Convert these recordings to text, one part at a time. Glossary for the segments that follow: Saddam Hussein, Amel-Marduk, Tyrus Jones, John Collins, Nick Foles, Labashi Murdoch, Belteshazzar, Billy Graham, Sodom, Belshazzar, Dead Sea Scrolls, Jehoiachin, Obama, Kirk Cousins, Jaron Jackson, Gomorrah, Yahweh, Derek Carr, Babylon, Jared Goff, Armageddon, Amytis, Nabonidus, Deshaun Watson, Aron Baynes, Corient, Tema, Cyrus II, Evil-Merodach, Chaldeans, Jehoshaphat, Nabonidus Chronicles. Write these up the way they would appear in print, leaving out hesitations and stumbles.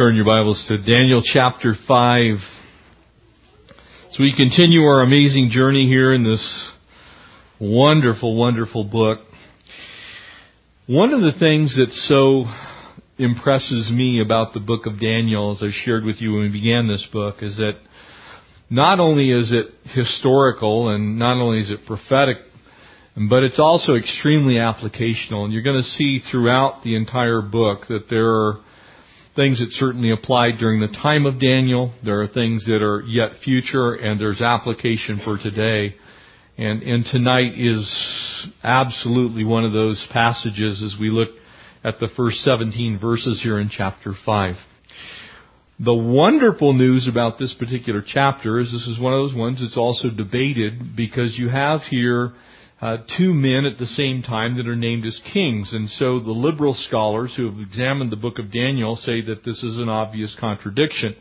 turn your Bibles to Daniel chapter 5. As we continue our amazing journey here in this wonderful, wonderful book, one of the things that so impresses me about the book of Daniel, as I shared with you when we began this book, is that not only is it historical and not only is it prophetic, but it's also extremely applicational. And you're going to see throughout the entire book that there are things that certainly applied during the time of Daniel. There are things that are yet future, and there's application for today. And tonight is absolutely one of those passages as we look at the first 17 verses here in chapter 5. The wonderful news about this particular chapter is this is one of those ones that's also debated, because you have here two men at the same time that are named as kings. And so the liberal scholars who have examined the book of Daniel say that this is an obvious contradiction.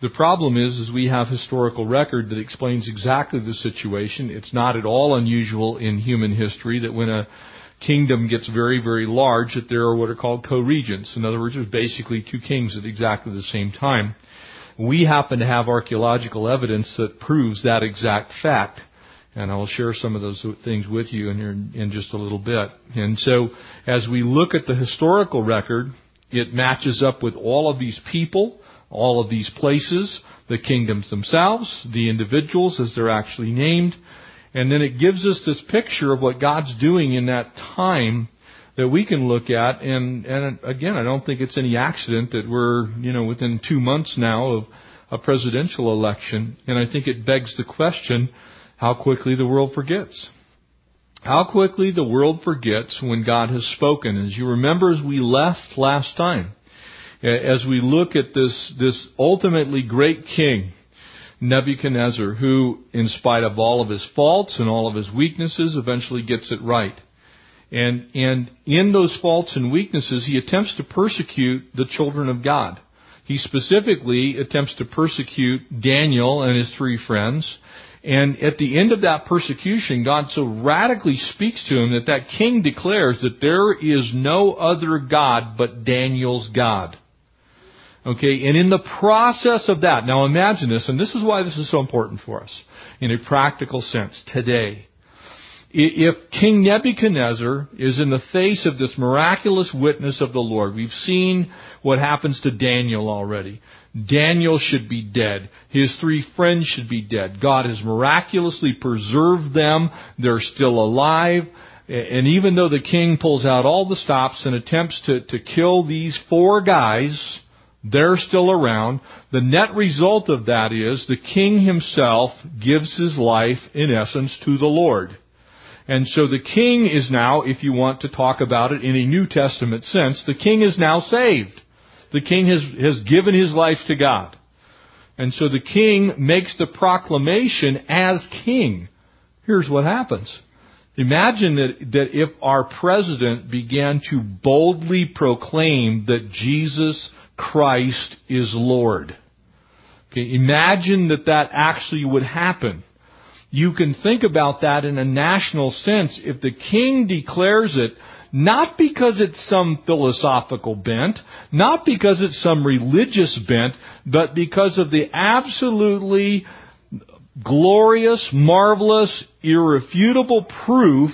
The problem is we have historical record that explains exactly the situation. It's not at all unusual in human history that when a kingdom gets very, very large, that there are what are called co-regents. In other words, there's basically two kings at exactly the same time. We happen to have archaeological evidence that proves that exact fact. And I'll share some of those things with you in just a little bit. And so as we look at the historical record, it matches up with all of these people, all of these places, the kingdoms themselves, the individuals as they're actually named. And then it gives us this picture of what God's doing in that time that we can look at. And again, I don't think it's any accident that we're, within 2 months now of a presidential election. And I think it begs the question how quickly the world forgets. How quickly the world forgets when God has spoken. As you remember, as we left last time, as we look at this ultimately great king, Nebuchadnezzar, who, in spite of all of his faults and all of his weaknesses, eventually gets it right. And in those faults and weaknesses, he attempts to persecute the children of God. He specifically attempts to persecute Daniel and his three friends. And at the end of that persecution, God so radically speaks to him that that king declares that there is no other God but Daniel's God. Okay, and in the process of that, now imagine this, and this is why this is so important for us in a practical sense today. If King Nebuchadnezzar is in the face of this miraculous witness of the Lord, we've seen what happens to Daniel already. Daniel should be dead. His three friends should be dead. God has miraculously preserved them. They're still alive. And even though the king pulls out all the stops and attempts to kill these four guys, they're still around. The net result of that is the king himself gives his life, in essence, to the Lord. And so the king is now, if you want to talk about it in a New Testament sense, the king is now saved. The king has given his life to God. And so the king makes the proclamation as king. Here's what happens. Imagine that if our president began to boldly proclaim that Jesus Christ is Lord. Okay, imagine that actually would happen. You can think about that in a national sense. If the king declares it, not because it's some philosophical bent, not because it's some religious bent, but because of the absolutely glorious, marvelous, irrefutable proof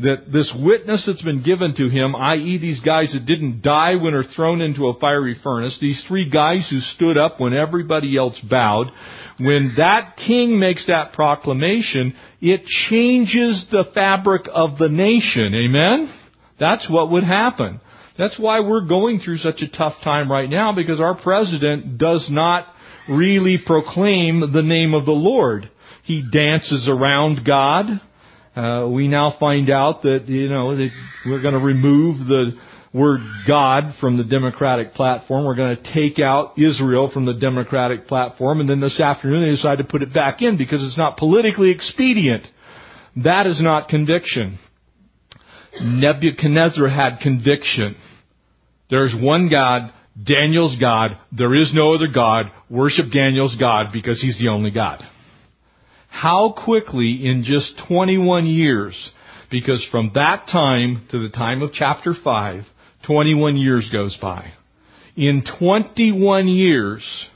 that this witness that's been given to him, i.e. these guys that didn't die when are thrown into a fiery furnace, these three guys who stood up when everybody else bowed, when that king makes that proclamation, it changes the fabric of the nation. Amen? That's what would happen. That's why we're going through such a tough time right now, because our president does not really proclaim the name of the Lord. He dances around God. We now find out that, that we're going to remove the word God from the Democratic platform. We're going to take out Israel from the Democratic platform. And then this afternoon they decide to put it back in because it's not politically expedient. That is not conviction. Nebuchadnezzar had conviction. There's one God, Daniel's God. There is no other God. Worship Daniel's God because he's the only God. How quickly in just 21 years, because from that time to the time of chapter 5, 21 years goes by. In 21 years,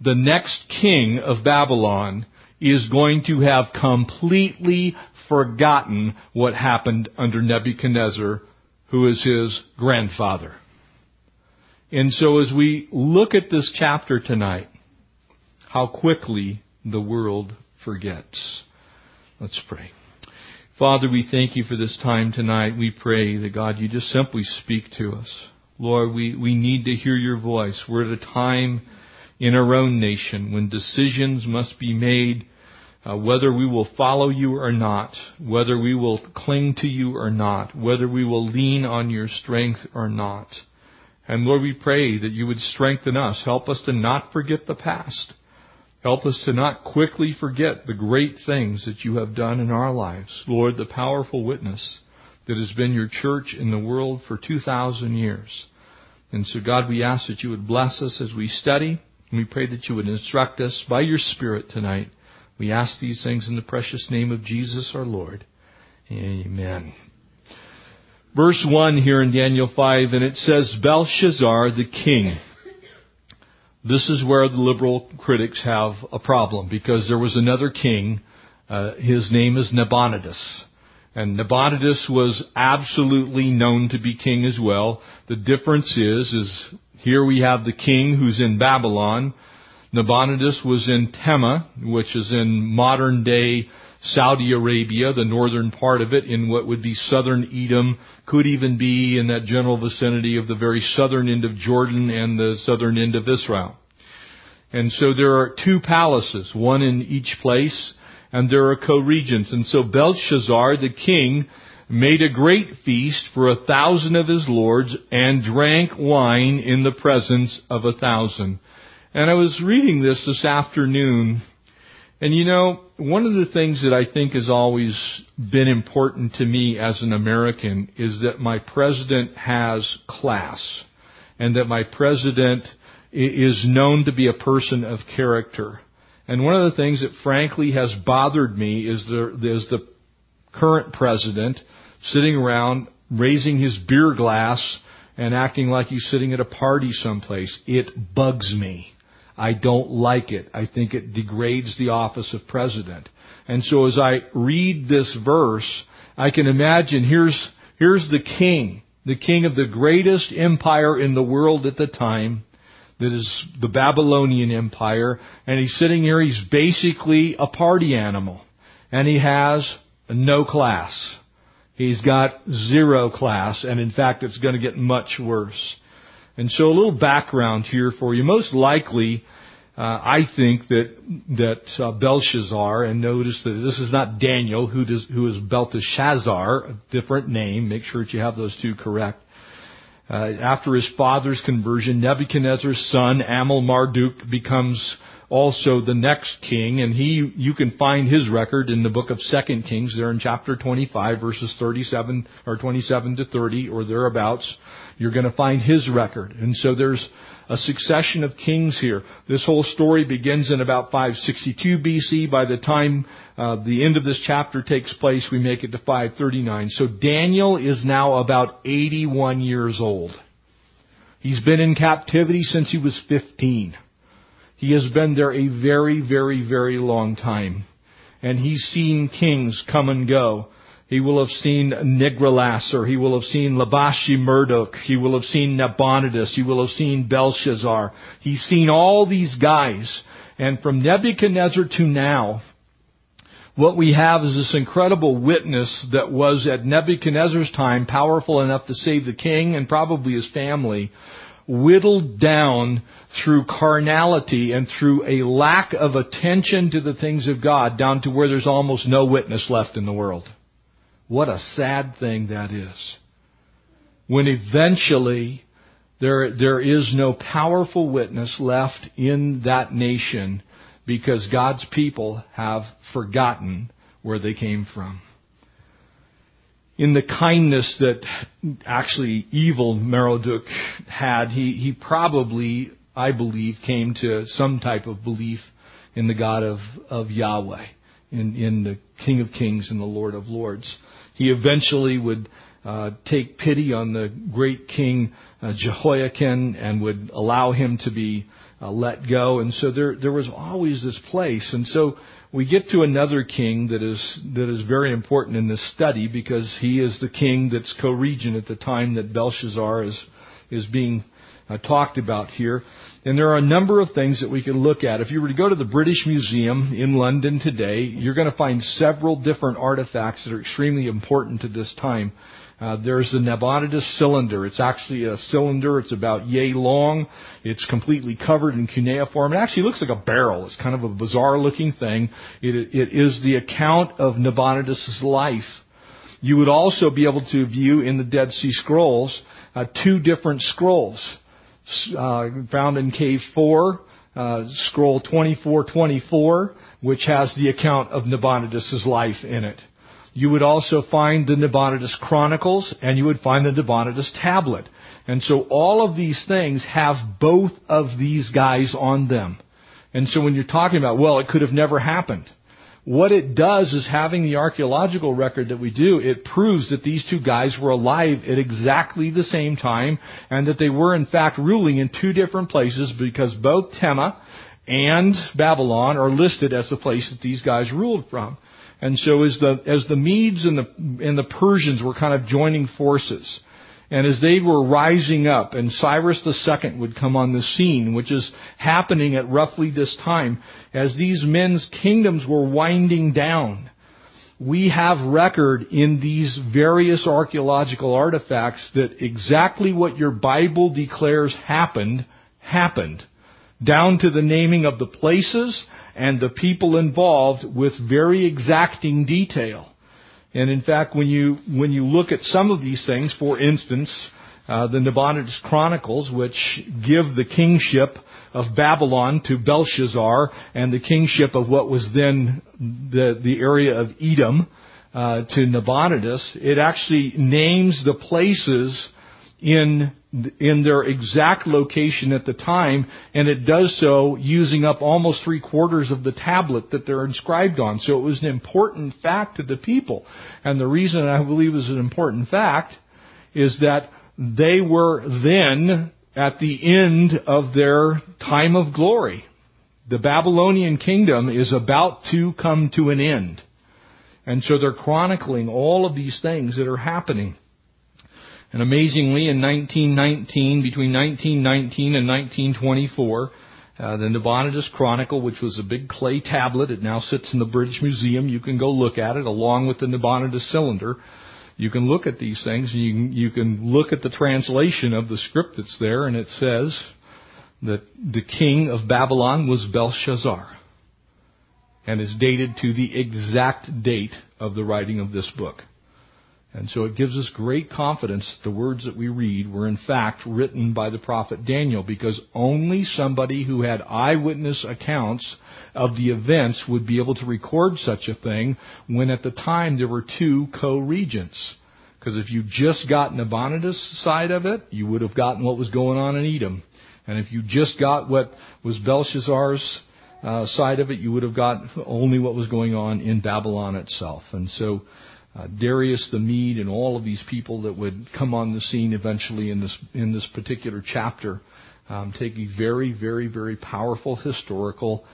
the next king of Babylon is going to have completely forgotten what happened under Nebuchadnezzar, who is his grandfather. And so as we look at this chapter tonight, how quickly the world forgets. Let's pray. Father, we thank you for this time tonight. We pray that, God, you just simply speak to us. Lord, we need to hear your voice. We're at a time in our own nation when decisions must be made, whether we will follow you or not, whether we will cling to you or not, whether we will lean on your strength or not. And Lord, we pray that you would strengthen us. Help us to not forget the past. Help us to not quickly forget the great things that you have done in our lives. Lord, the powerful witness that has been your church in the world for 2,000 years. And so, God, we ask that you would bless us as we study. And we pray that you would instruct us by your Spirit tonight. We ask these things in the precious name of Jesus our Lord. Amen. Verse 1 here in Daniel 5, and it says, Belshazzar the king. This is where the liberal critics have a problem, because there was another king. His name is Nabonidus. And Nabonidus was absolutely known to be king as well. The difference is here we have the king who's in Babylon. Nabonidus was in Tema, which is in modern-day Saudi Arabia, the northern part of it, in what would be southern Edom, could even be in that general vicinity of the very southern end of Jordan and the southern end of Israel. And so there are two palaces, one in each place, and there are co-regents. And so Belshazzar, the king, made a great feast for 1,000 of his lords and drank wine in the presence of 1,000. And I was reading this afternoon, and you know, one of the things that I think has always been important to me as an American is that my president has class, and that my president is known to be a person of character. And one of the things that frankly has bothered me is the current president sitting around raising his beer glass and acting like he's sitting at a party someplace. It bugs me. I don't like it. I think it degrades the office of president. And so as I read this verse, I can imagine here's the king of the greatest empire in the world at the time, that is the Babylonian Empire, and he's sitting here, he's basically a party animal, and he has no class. He's got zero class, and in fact, it's going to get much worse. And so a little background here for you. Most likely, I think that Belshazzar, and notice that this is not Daniel, who is Belteshazzar, a different name. Make sure that you have those two correct. After his father's conversion, Nebuchadnezzar's son, Amel-Marduk, becomes also the next king. And you can find his record in the book of 2 Kings there in chapter 25, verses 37 or 27 to 30 or thereabouts. You're going to find his record. And so there's a succession of kings here. This whole story begins in about 562 BC. By the time the end of this chapter takes place, we make it to 539. So Daniel is now about 81 years old. He's been in captivity since he was 15. He has been there a very, very, very long time. And he's seen kings come and go. He will have seen Nigrelasser. He will have seen Labashi Murdoch. He will have seen Nabonidus. He will have seen Belshazzar. He's seen all these guys. And from Nebuchadnezzar to now, what we have is this incredible witness that was at Nebuchadnezzar's time powerful enough to save the king and probably his family, whittled down through carnality and through a lack of attention to the things of God down to where there's almost no witness left in the world. What a sad thing that is. When eventually there is no powerful witness left in that nation because God's people have forgotten where they came from. In the kindness that actually Evil-Merodach had, he probably, I believe, came to some type of belief in the God of Yahweh, in the King of Kings and the Lord of Lords. He eventually would take pity on the great king Jehoiachin and would allow him to be let go. And so there was always this place. And so we get to another king that is very important in this study, because he is the king that's co-regent at the time that Belshazzar is being talked about here. And there are a number of things that we can look at. If you were to go to the British Museum in London today, you're going to find several different artifacts that are extremely important to this time. There's the Nabonidus cylinder. It's actually a cylinder. It's about yay long. It's completely covered in cuneiform. It actually looks like a barrel. It's kind of a bizarre-looking thing. It is the account of Nabonidus' life. You would also be able to view in the Dead Sea Scrolls two different scrolls. Found in Cave 4, Scroll 2424, which has the account of Nabonidus' life in it. You would also find the Nabonidus Chronicles, and you would find the Nabonidus Tablet. And so all of these things have both of these guys on them. And so when you're talking about, well, it could have never happened, what it does is, having the archaeological record that we do, it proves that these two guys were alive at exactly the same time, and that they were in fact ruling in two different places, because both Tema and Babylon are listed as the place that these guys ruled from. And so as the Medes and the Persians were kind of joining forces, and as they were rising up, and Cyrus II would come on the scene, which is happening at roughly this time, as these men's kingdoms were winding down, we have record in these various archaeological artifacts that exactly what your Bible declares happened, down to the naming of the places and the people involved with very exacting detail. And in fact, when you look at some of these things, for instance, the Nabonidus Chronicles, which give the kingship of Babylon to Belshazzar and the kingship of what was then the area of Edom to Nabonidus, it actually names the places in their exact location at the time, and it does so using up almost 3/4 of the tablet that they're inscribed on. So it was an important fact to the people. And the reason I believe it was an important fact is that they were then at the end of their time of glory. The Babylonian kingdom is about to come to an end. And so they're chronicling all of these things that are happening. And amazingly, between 1919 and 1924, the Nabonidus Chronicle, which was a big clay tablet, it now sits in the British Museum. You can go look at it, along with the Nabonidus Cylinder. You can look at these things, and you can look at the translation of the script that's there, and it says that the king of Babylon was Belshazzar, and is dated to the exact date of the writing of this book. And so it gives us great confidence that the words that we read were in fact written by the prophet Daniel, because only somebody who had eyewitness accounts of the events would be able to record such a thing, when at the time there were two co-regents. Because if you just got Nabonidus' side of it, you would have gotten what was going on in Edom. And if you just got what was Belshazzar's side of it, you would have got only what was going on in Babylon itself. And so Darius the Mede and all of these people that would come on the scene eventually in this particular chapter take a very, very, very powerful historical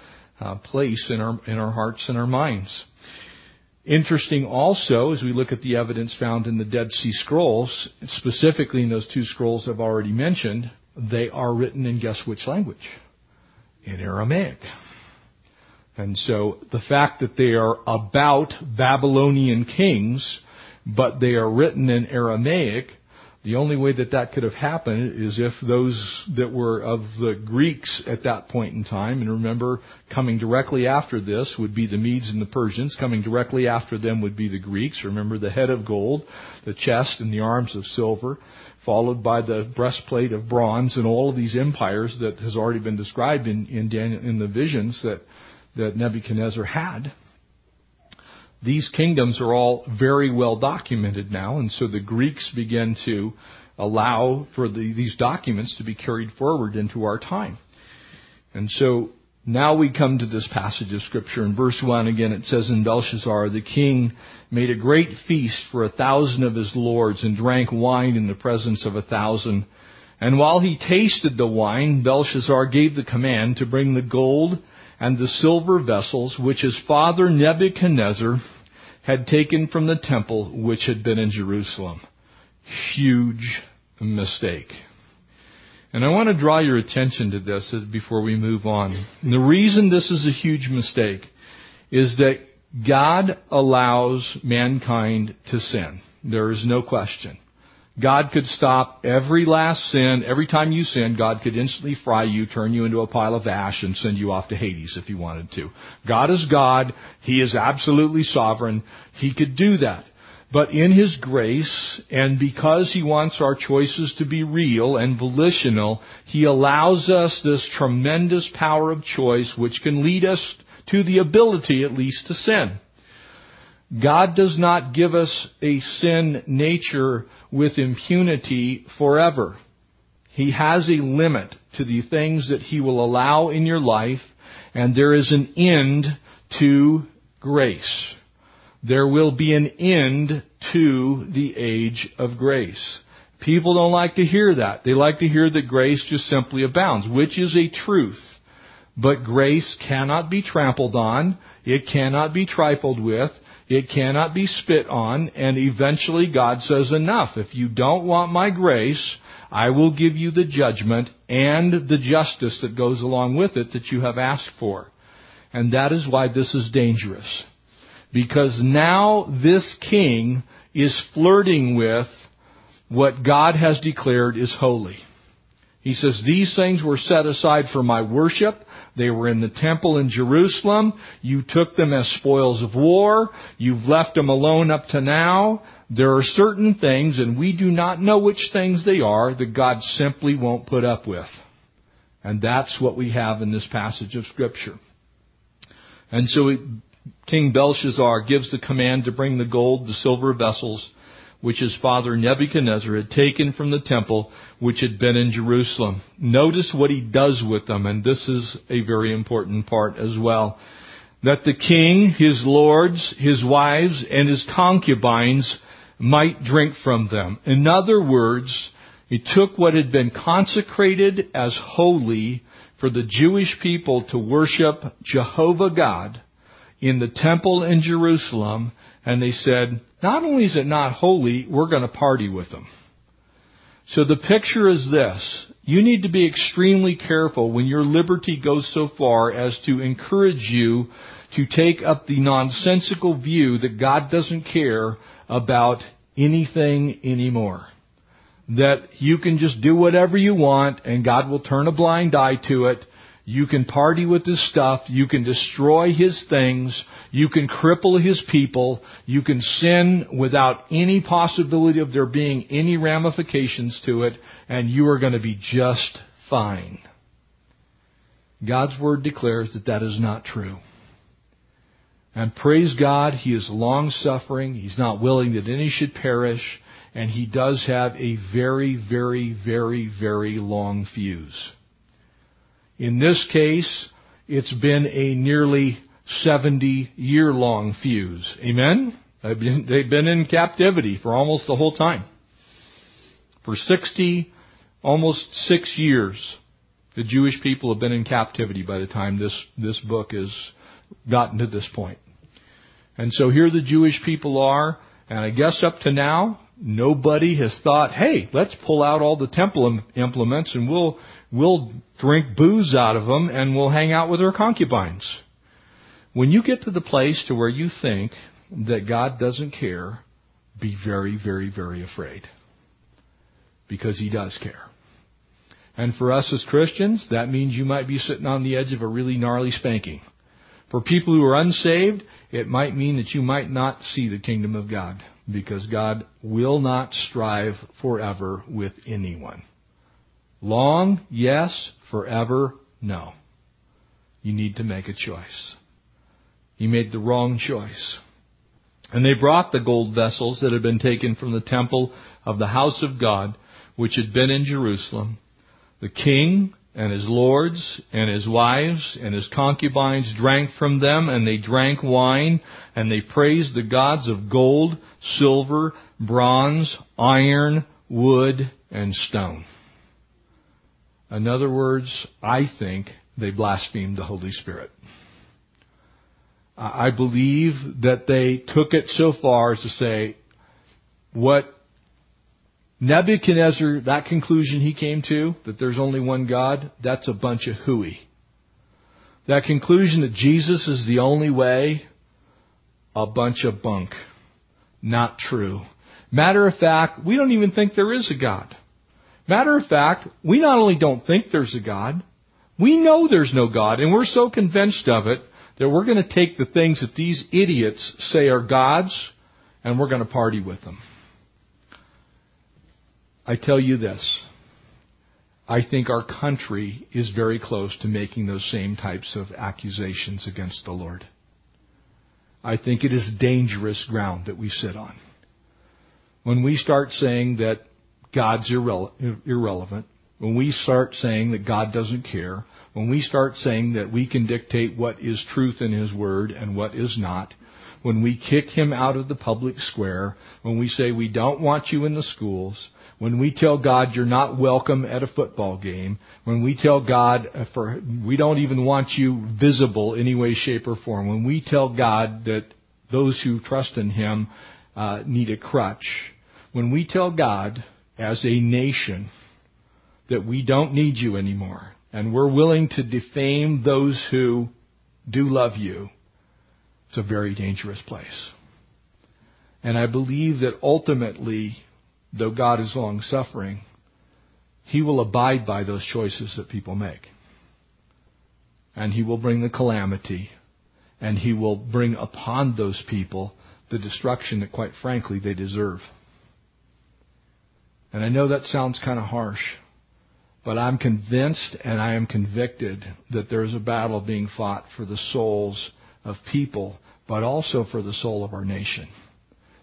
place in our hearts and our minds. Interesting also, as we look at the evidence found in the Dead Sea Scrolls, specifically in those two scrolls I've already mentioned, they are written in, guess which language? In Aramaic. And so the fact that they are about Babylonian kings, but they are written in Aramaic, the only way that that could have happened is if those that were of the Greeks at that point in time, and remember, coming directly after this would be the Medes and the Persians, coming directly after them would be the Greeks. Remember, the head of gold, the chest and the arms of silver, followed by the breastplate of bronze, and all of these empires that has already been described in Daniel, in the visions that Nebuchadnezzar had. These kingdoms are all very well documented now, and so the Greeks began to allow for these documents to be carried forward into our time. And so Now we come to this passage of Scripture. In verse 1 again it says, "And Belshazzar the king made a great feast for 1,000 of his lords and drank wine in the presence of 1,000. And while he tasted the wine, Belshazzar gave the command to bring the gold and the silver vessels which his father Nebuchadnezzar had taken from the temple which had been in Jerusalem." Huge mistake. And I want to draw your attention to this before we move on. And the reason this is a huge mistake is that God allows mankind to sin. There is no question. God could stop every last sin. Every time you sin, God could instantly fry you, turn you into a pile of ash, and send you off to Hades if he wanted to. God is God. He is absolutely sovereign. He could do that. But in his grace, and because he wants our choices to be real and volitional, he allows us this tremendous power of choice which can lead us to the ability, at least, to sin. God does not give us a sin nature with impunity forever. He has a limit to the things that he will allow in your life, and there is an end to grace. There will be an end to the age of grace. People don't like to hear that. They like to hear that grace just simply abounds, which is a truth. But grace cannot be trampled on. It cannot be trifled with. It cannot be spit on, and eventually God says, "Enough. If you don't want my grace, I will give you the judgment and the justice that goes along with it that you have asked for." And that is why this is dangerous. Because now this king is flirting with what God has declared is holy. He says, "These things were set aside for my worship. They were in the temple in Jerusalem. You took them as spoils of war. You've left them alone up to now. There are certain things, and we do not know which things they are, that God simply won't put up with." And that's what we have in this passage of Scripture. And so King Belshazzar gives the command to bring the gold, the silver vessels, which his father Nebuchadnezzar had taken from the temple, which had been in Jerusalem. Notice what he does with them, and this is a very important part as well. "That the king, his lords, his wives, and his concubines might drink from them." In other words, he took what had been consecrated as holy for the Jewish people to worship Jehovah God in the temple in Jerusalem, and they said, "Not only is it not holy, we're going to party with them." So the picture is this. You need to be extremely careful when your liberty goes so far as to encourage you to take up the nonsensical view that God doesn't care about anything anymore. That you can just do whatever you want and God will turn a blind eye to it. You can party with his stuff. You can destroy his things. You can cripple his people. You can sin without any possibility of there being any ramifications to it, and you are going to be just fine. God's Word declares that that is not true. And praise God, he is long-suffering. He's not willing that any should perish. And he does have a very, very, very, very long fuse. In this case, it's been a nearly 70-year-long fuse. Amen? They've been in captivity for almost the whole time. For almost 6 years, the Jewish people have been in captivity by the time this book has gotten to this point. And so here the Jewish people are, and I guess up to now, nobody has thought, "Hey, let's pull out all the temple implements and we'll drink booze out of them and we'll hang out with our concubines." When you get to the place to where you think that God doesn't care, be very, very, very afraid. Because he does care. And for us as Christians, that means you might be sitting on the edge of a really gnarly spanking. For people who are unsaved, it might mean that you might not see the kingdom of God. Because God will not strive forever with anyone. Long, yes. Forever, no. You need to make a choice. He made the wrong choice. "And they brought the gold vessels that had been taken from the temple of the house of God, which had been in Jerusalem. The king and his lords, and his wives, and his concubines drank from them, and they drank wine, and they praised the gods of gold, silver, bronze, iron, wood, and stone. In other words, I think they blasphemed the Holy Spirit. I believe that they took it so far as to say, what Nebuchadnezzar, that conclusion he came to, that there's only one God, that's a bunch of hooey. That conclusion that Jesus is the only way, a bunch of bunk. Not true. Matter of fact, we don't even think there is a God. Matter of fact, we not only don't think there's a God, we know there's no God, and we're so convinced of it that we're going to take the things that these idiots say are gods, and we're going to party with them. I tell you this, I think our country is very close to making those same types of accusations against the Lord. I think it is dangerous ground that we sit on. When we start saying that God's irrelevant, when we start saying that God doesn't care, when we start saying that we can dictate what is truth in His Word and what is not, when we kick Him out of the public square, when we say we don't want you in the schools, when we tell God you're not welcome at a football game, when we tell God we don't even want you visible in any way, shape, or form, when we tell God that those who trust in Him need a crutch, when we tell God as a nation that we don't need you anymore and we're willing to defame those who do love you, it's a very dangerous place. And I believe that ultimately, though God is long-suffering, He will abide by those choices that people make. And He will bring the calamity, and He will bring upon those people the destruction that, quite frankly, they deserve. And I know that sounds kind of harsh, but I'm convinced and I am convicted that there is a battle being fought for the souls of people, but also for the soul of our nation.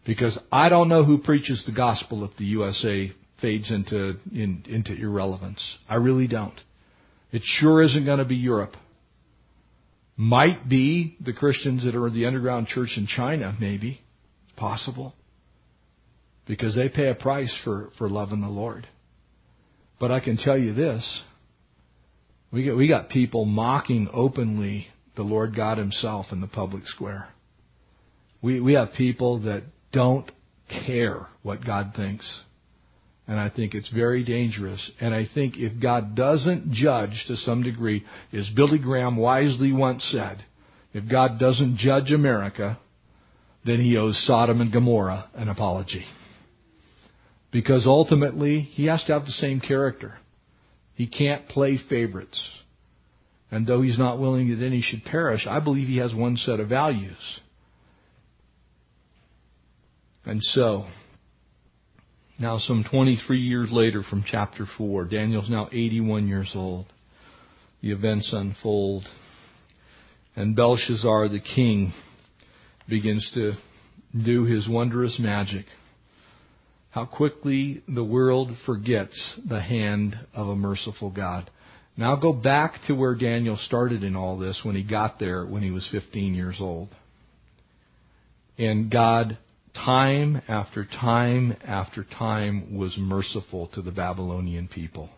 Because I don't know who preaches the gospel if the USA fades into irrelevance. I really don't. It sure isn't going to be Europe. Might be the Christians that are in the underground church in China, maybe. It's possible. Because they pay a price for loving the Lord. But I can tell you this. We got people mocking openly the Lord God Himself in the public square. We have people that don't care what God thinks. And I think it's very dangerous. And I think if God doesn't judge to some degree, as Billy Graham wisely once said, if God doesn't judge America, then He owes Sodom and Gomorrah an apology. Because ultimately, He has to have the same character. He can't play favorites. And though He's not willing that any should perish, I believe He has one set of values. And so, now some 23 years later from chapter 4, Daniel's now 81 years old. The events unfold. And Belshazzar the king begins to do his wondrous magic. How quickly the world forgets the hand of a merciful God. Now go back to where Daniel started in all this when he got there when he was 15 years old. And God, time after time after time, was merciful to the Babylonian people.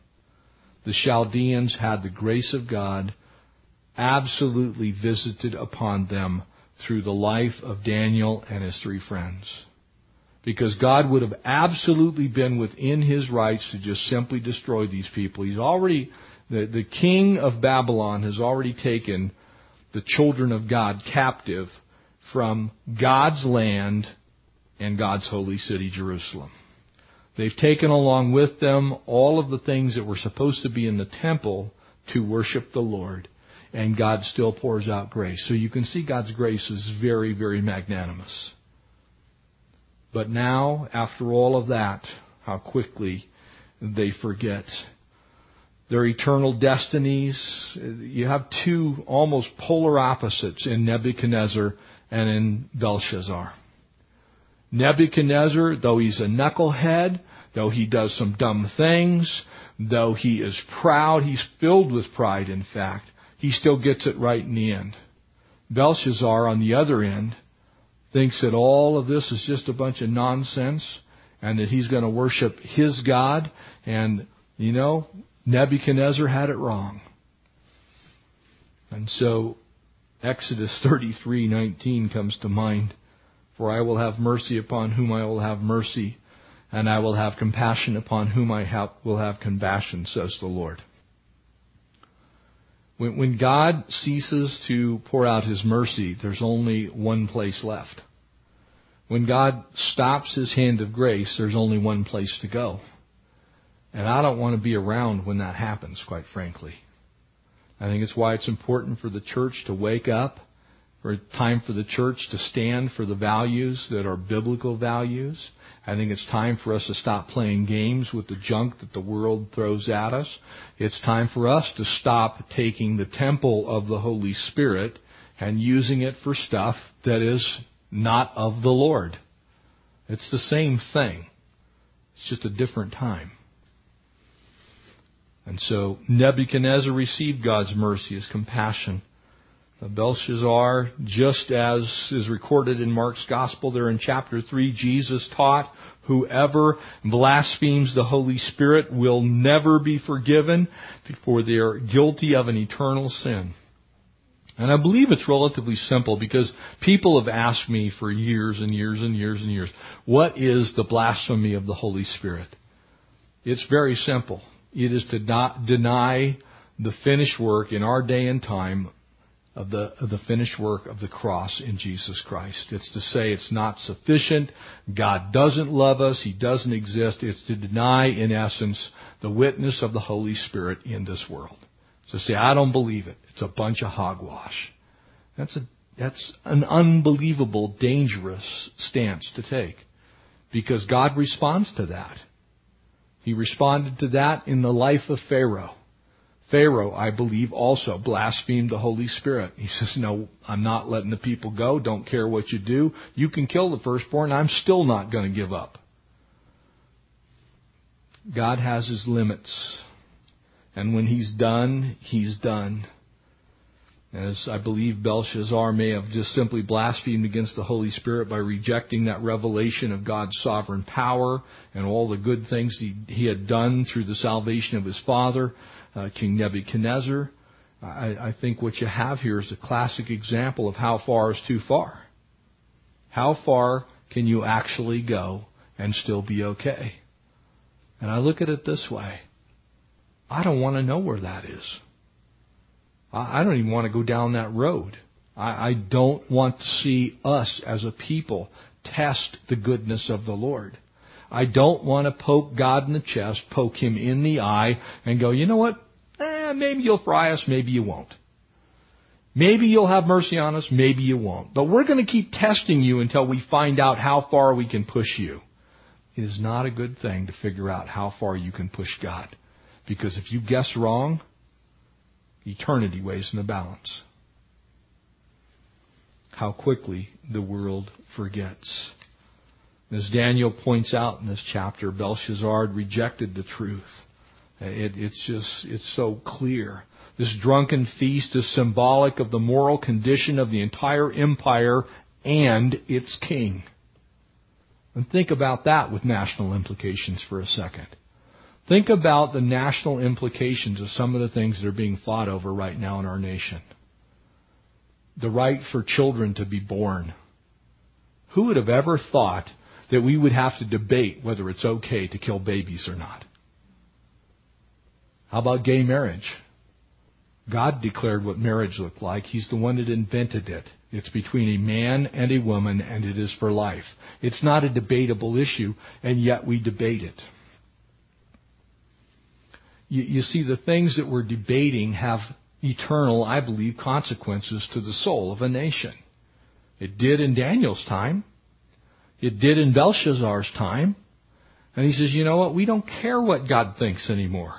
The Chaldeans had the grace of God absolutely visited upon them through the life of Daniel and his three friends. Because God would have absolutely been within His rights to just simply destroy these people. He's already, the king of Babylon has already taken the children of God captive from God's land and God's holy city, Jerusalem. They've taken along with them all of the things that were supposed to be in the temple to worship the Lord, and God still pours out grace. So you can see God's grace is very, very magnanimous. But now, after all of that, how quickly they forget their eternal destinies. You have two almost polar opposites in Nebuchadnezzar and in Belshazzar. Nebuchadnezzar, though he's a knucklehead, though he does some dumb things, though he is proud, he's filled with pride, in fact, he still gets it right in the end. Belshazzar, on the other end, thinks that all of this is just a bunch of nonsense and that he's going to worship his God. And, you know, Nebuchadnezzar had it wrong. And so Exodus 33:19 comes to mind. For I will have mercy upon whom I will have mercy, and I will have compassion upon whom I will have compassion, says the Lord. When God ceases to pour out His mercy, there's only one place left. When God stops His hand of grace, there's only one place to go. And I don't want to be around when that happens, quite frankly. I think it's why it's important for the church to wake up, for time for the church to stand for the values that are biblical values. I think it's time for us to stop playing games with the junk that the world throws at us. It's time for us to stop taking the temple of the Holy Spirit and using it for stuff that is not of the Lord. It's the same thing. It's just a different time. And so Nebuchadnezzar received God's mercy, His compassion. Belshazzar, just as is recorded in Mark's Gospel there in chapter 3, Jesus taught, whoever blasphemes the Holy Spirit will never be forgiven, for they are guilty of an eternal sin. And I believe it's relatively simple because people have asked me for years and years and years and years, what is the blasphemy of the Holy Spirit? It's very simple. It is to not deny the finished work in our day and time of the finished work of the cross in Jesus Christ. It's to say it's not sufficient. God doesn't love us. He doesn't exist. It's to deny, in essence, the witness of the Holy Spirit in this world. It's to say, I don't believe it. It's a bunch of hogwash. That's an unbelievable, dangerous stance to take because God responds to that. He responded to that in the life of Pharaoh. Pharaoh, I believe, also blasphemed the Holy Spirit. He says, no, I'm not letting the people go. Don't care what you do. You can kill the firstborn. I'm still not going to give up. God has His limits. And when He's done, He's done. As I believe Belshazzar may have just simply blasphemed against the Holy Spirit by rejecting that revelation of God's sovereign power and all the good things he had done through the salvation of his father, King Nebuchadnezzar. I think what you have here is a classic example of how far is too far. How far can you actually go and still be okay? And I look at it this way. I don't want to know where that is. I don't even want to go down that road. I don't want to see us as a people test the goodness of the Lord. I don't want to poke God in the chest, poke Him in the eye, and go, you know what? Maybe you'll fry us, maybe you won't. Maybe you'll have mercy on us, maybe you won't. But we're going to keep testing you until we find out how far we can push you. It is not a good thing to figure out how far you can push God. Because if you guess wrong, eternity weighs in the balance. How quickly the world forgets. As Daniel points out in this chapter, Belshazzar rejected the truth. It's so clear. This drunken feast is symbolic of the moral condition of the entire empire and its king. And think about that with national implications for a second. Think about the national implications of some of the things that are being fought over right now in our nation. The right for children to be born. Who would have ever thought that we would have to debate whether it's okay to kill babies or not? How about gay marriage? God declared what marriage looked like. He's the one that invented it. It's between a man and a woman, and it is for life. It's not a debatable issue, and yet we debate it. You see, the things that we're debating have eternal, I believe, consequences to the soul of a nation. It did in Daniel's time. It did in Belshazzar's time. And he says, you know what? We don't care what God thinks anymore.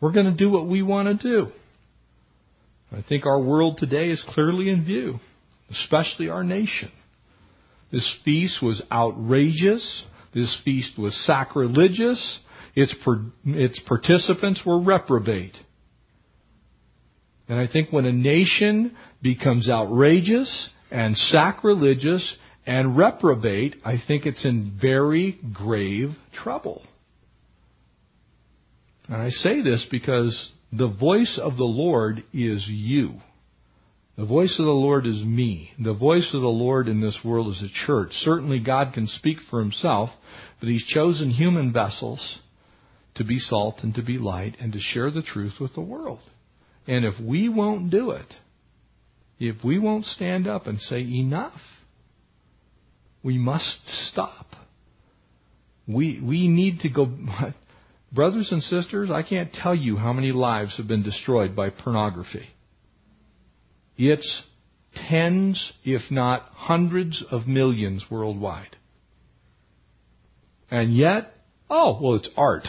We're going to do what we want to do. I think our world today is clearly in view, especially our nation. This feast was outrageous. This feast was sacrilegious. Its participants were reprobate. And I think when a nation becomes outrageous and sacrilegious and reprobate, I think it's in very grave trouble. And I say this because the voice of the Lord is you. The voice of the Lord is me. The voice of the Lord in this world is a church. Certainly God can speak for himself, but he's chosen human vessels to be salt and to be light and to share the truth with the world. And if we won't do it, if we won't stand up and say enough, we must stop. We need to go. Brothers and sisters, I can't tell you how many lives have been destroyed by pornography. It's tens, if not hundreds of millions worldwide. And yet, it's art.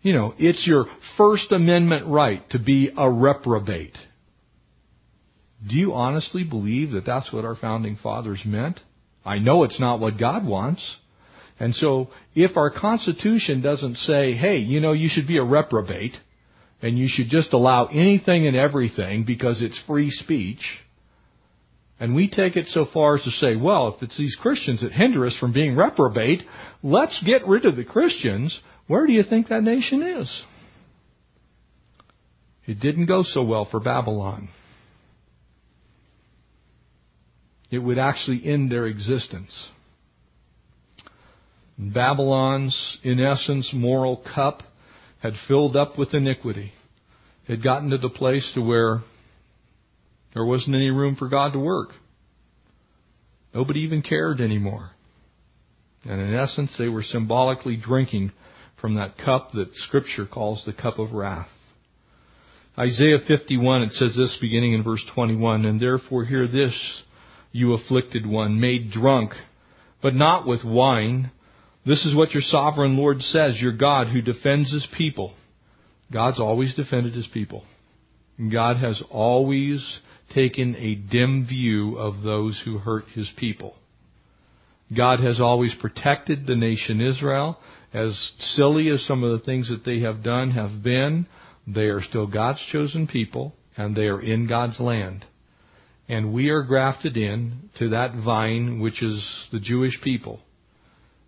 You know, it's your First Amendment right to be a reprobate. Do you honestly believe that that's what our founding fathers meant? I know it's not what God wants. And so if our Constitution doesn't say, hey, you know, you should be a reprobate and you should just allow anything and everything because it's free speech, and we take it so far as to say, well, if it's these Christians that hinder us from being reprobate, let's get rid of the Christians, where do you think that nation is? It didn't go so well for Babylon. It would actually end their existence. Babylon's, in essence, moral cup had filled up with iniquity. It had gotten to the place to where there wasn't any room for God to work. Nobody even cared anymore. And in essence, they were symbolically drinking from that cup that Scripture calls the cup of wrath. Isaiah 51, it says this beginning in verse 21, "And therefore hear this, you afflicted one, made drunk, but not with wine. This is what your sovereign Lord says, your God who defends his people." God's always defended his people. God has always taken a dim view of those who hurt his people. God has always protected the nation Israel. As silly as some of the things that they have done have been, they are still God's chosen people, and they are in God's land. And we are grafted in to that vine, which is the Jewish people.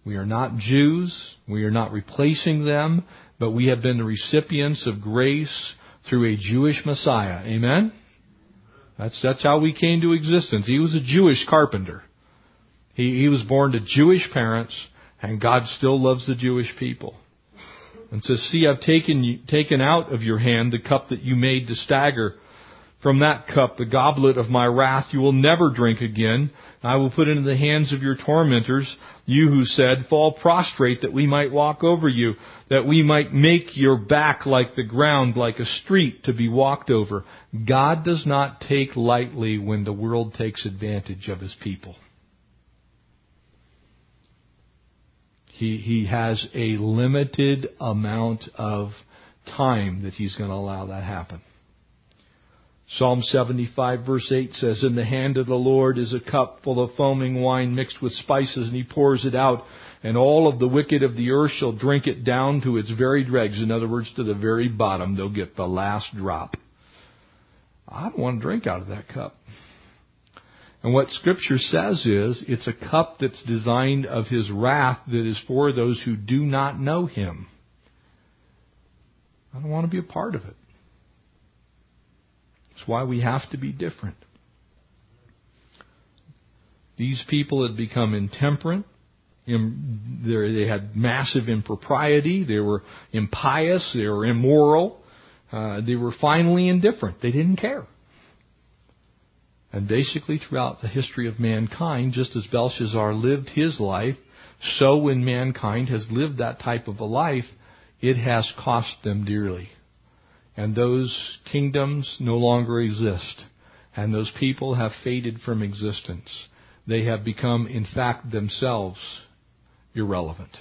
We are not Jews. We are not replacing them, but we have been the recipients of grace through a Jewish Messiah. Amen? That's how we came to existence. He was a Jewish carpenter. He was born to Jewish parents, and God still loves the Jewish people. And says, "See, I've taken out of your hand the cup that you made to stagger. From that cup, the goblet of my wrath, you will never drink again. I will put into the hands of your tormentors, you who said, 'Fall prostrate that we might walk over you, that we might make your back like the ground, like a street to be walked over.'" God does not take lightly when the world takes advantage of his people. He has a limited amount of time that he's going to allow that happen. Psalm 75 verse 8 says, "In the hand of the Lord is a cup full of foaming wine mixed with spices, and he pours it out, and all of the wicked of the earth shall drink it down to its very dregs." In other words, to the very bottom, they'll get the last drop. I don't want to drink out of that cup. And what Scripture says is, it's a cup that's designed of his wrath that is for those who do not know him. I don't want to be a part of it. It's why we have to be different. These people had become intemperate. They had massive impropriety. They were impious. They were immoral. They were finally indifferent. They didn't care. And basically throughout the history of mankind, just as Belshazzar lived his life, so when mankind has lived that type of a life, it has cost them dearly. And those kingdoms no longer exist. And those people have faded from existence. They have become, in fact, themselves irrelevant.